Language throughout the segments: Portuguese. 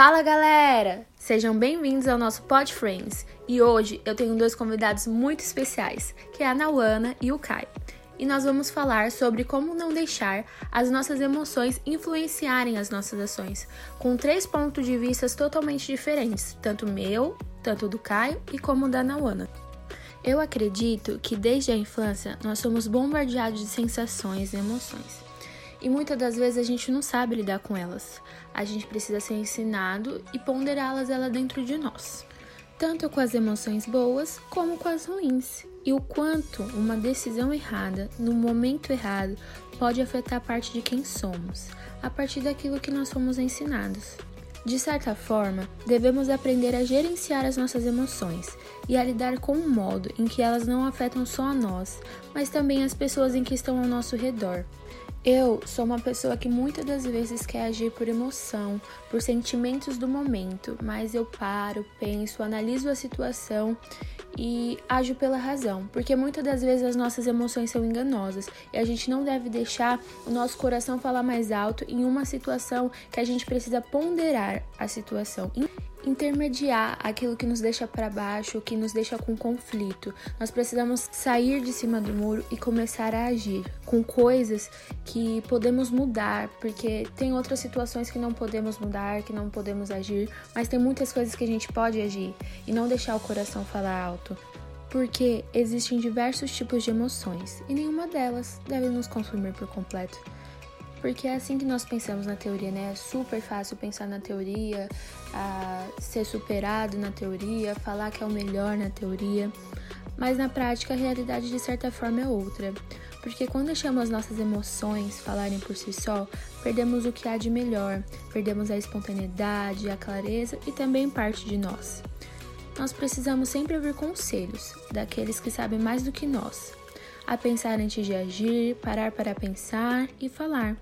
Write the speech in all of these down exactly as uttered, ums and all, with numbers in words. Fala galera, sejam bem-vindos ao nosso Pod Friends e hoje eu tenho dois convidados muito especiais, que é a Naiana e o Kai. E nós vamos falar sobre como não deixar as nossas emoções influenciarem as nossas ações, com três pontos de vista totalmente diferentes, tanto meu, tanto do Caio e como da Naiana. Eu acredito que desde a infância nós somos bombardeados de sensações e emoções. E muitas das vezes a gente não sabe lidar com elas. A gente precisa ser ensinado e ponderá-las ela dentro de nós. Tanto com as emoções boas como com as ruins. E o quanto uma decisão errada, no momento errado, pode afetar a parte de quem somos, a partir daquilo que nós fomos ensinados. De certa forma, devemos aprender a gerenciar as nossas emoções e a lidar com um modo em que elas não afetam só a nós, mas também as pessoas em que estão ao nosso redor. Eu sou uma pessoa que muitas das vezes quer agir por emoção, por sentimentos do momento, mas eu paro, penso, analiso a situação e ajo pela razão, porque muitas das vezes as nossas emoções são enganosas e a gente não deve deixar o nosso coração falar mais alto em uma situação que a gente precisa ponderar a situação. Intermediar aquilo que nos deixa para baixo, que nos deixa com conflito. Nós precisamos sair de cima do muro e começar a agir com coisas que podemos mudar, porque tem outras situações que não podemos mudar, que não podemos agir, mas tem muitas coisas que a gente pode agir e não deixar o coração falar alto, porque existem diversos tipos de emoções e nenhuma delas deve nos consumir por completo. Porque é assim que nós pensamos na teoria, né? É super fácil pensar na teoria, a ser superado na teoria, falar que é o melhor na teoria. Mas na prática a realidade de certa forma é outra. Porque quando deixamos as nossas emoções falarem por si só, perdemos o que há de melhor, perdemos a espontaneidade, a clareza e também parte de nós. Nós precisamos sempre ouvir conselhos daqueles que sabem mais do que nós. A pensar antes de agir, parar para pensar e falar.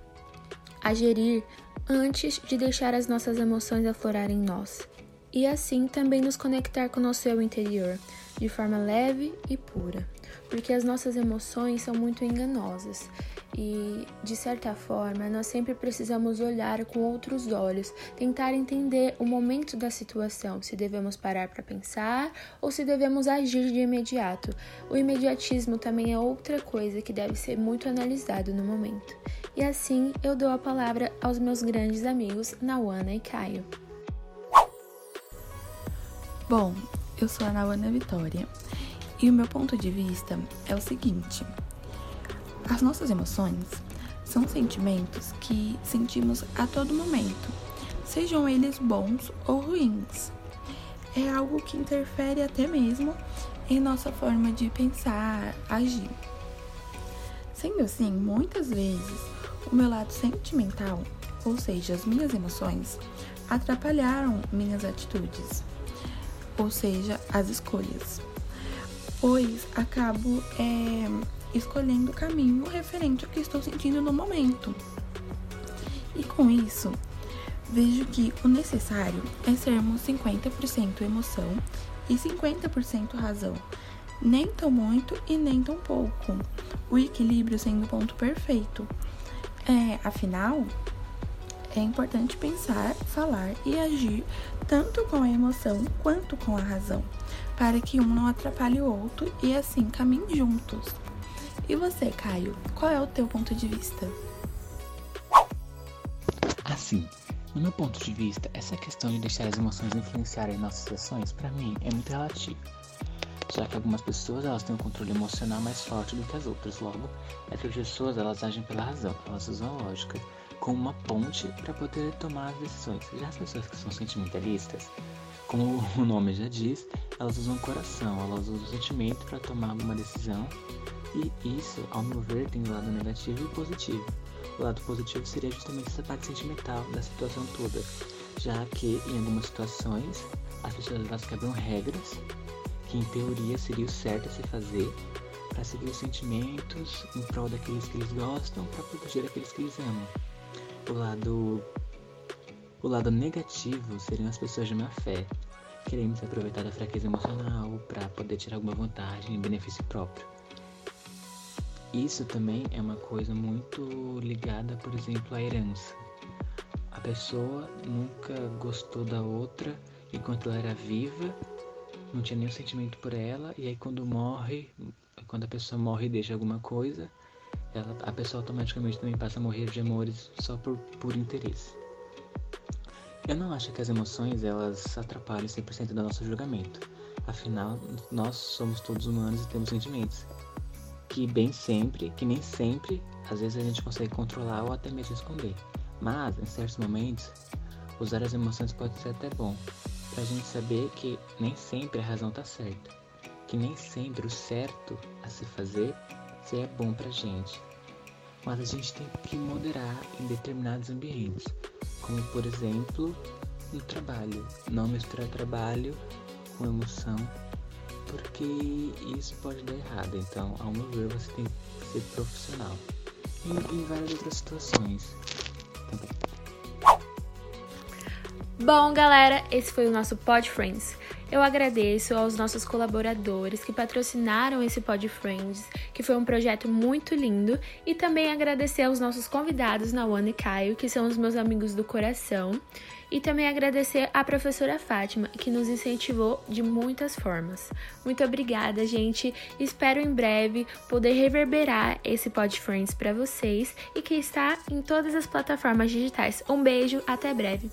A gerir antes de deixar as nossas emoções aflorarem em nós e assim também nos conectar com o nosso eu interior de forma leve e pura, porque as nossas emoções são muito enganosas e, de certa forma, nós sempre precisamos olhar com outros olhos, tentar entender o momento da situação, se devemos parar para pensar ou se devemos agir de imediato. O imediatismo também é outra coisa que deve ser muito analisado no momento. E assim eu dou a palavra aos meus grandes amigos Naiana e Caio. Bom, eu sou a Naiana Vitória e o meu ponto de vista é o seguinte: as nossas emoções são sentimentos que sentimos a todo momento, sejam eles bons ou ruins. É algo que interfere até mesmo em nossa forma de pensar, agir. Sendo assim, muitas vezes o meu lado sentimental, ou seja, as minhas emoções, atrapalharam minhas atitudes, ou seja, as escolhas, pois acabo é, escolhendo o caminho referente ao que estou sentindo no momento. E com isso, vejo que o necessário é sermos cinquenta por cento emoção e cinquenta por cento razão, nem tão muito e nem tão pouco, o equilíbrio sendo o ponto perfeito. É, afinal, é importante pensar, falar e agir tanto com a emoção quanto com a razão, para que um não atrapalhe o outro e assim caminhem juntos. E você, Caio, qual é o teu ponto de vista? Assim, no meu ponto de vista, essa questão de deixar as emoções influenciarem nossas ações, para mim, é muito relativa. Já que algumas pessoas elas têm um controle emocional mais forte do que as outras, logo, essas pessoas elas agem pela razão, elas usam a lógica como uma ponte para poder tomar as decisões. Já as pessoas que são sentimentalistas, como o nome já diz, elas usam o coração, elas usam o sentimento para tomar uma decisão e isso, ao meu ver, tem o lado negativo e positivo. O lado positivo seria justamente essa parte sentimental da situação toda, já que em algumas situações as pessoas elas quebram regras que em teoria seria o certo a se fazer para seguir os sentimentos em prol daqueles que eles gostam, para proteger aqueles que eles amam. O lado, o lado negativo seriam as pessoas de má fé, querendo se aproveitar da fraqueza emocional para poder tirar alguma vantagem e benefício próprio. Isso também é uma coisa muito ligada, por exemplo, à herança. A pessoa nunca gostou da outra enquanto ela era viva, não tinha nenhum sentimento por ela, e aí quando morre, quando a pessoa morre e deixa alguma coisa, ela, a pessoa automaticamente também passa a morrer de amores só por, por interesse. Eu não acho que as emoções elas atrapalham cem por cento do nosso julgamento. Afinal, nós somos todos humanos e temos sentimentos. Que bem sempre, que nem sempre, às vezes a gente consegue controlar ou até mesmo esconder. Mas, em certos momentos, usar as emoções pode ser até bom. Pra gente saber que nem sempre a razão tá certa. Que nem sempre o certo a se fazer se é bom pra gente. Mas a gente tem que moderar em determinados ambientes. Como, por exemplo, no trabalho. Não misturar trabalho com emoção, porque isso pode dar errado. Então, ao meu ver, você tem que ser profissional. E em várias outras situações também. Bom, galera, esse foi o nosso Pod Friends. Eu agradeço aos nossos colaboradores que patrocinaram esse Pod Friends, que foi um projeto muito lindo, e também agradecer aos nossos convidados, Naiana e Caio, que são os meus amigos do coração, e também agradecer à professora Fátima, que nos incentivou de muitas formas. Muito obrigada, gente! Espero em breve poder reverberar esse Pod Friends para vocês e que está em todas as plataformas digitais. Um beijo, até breve!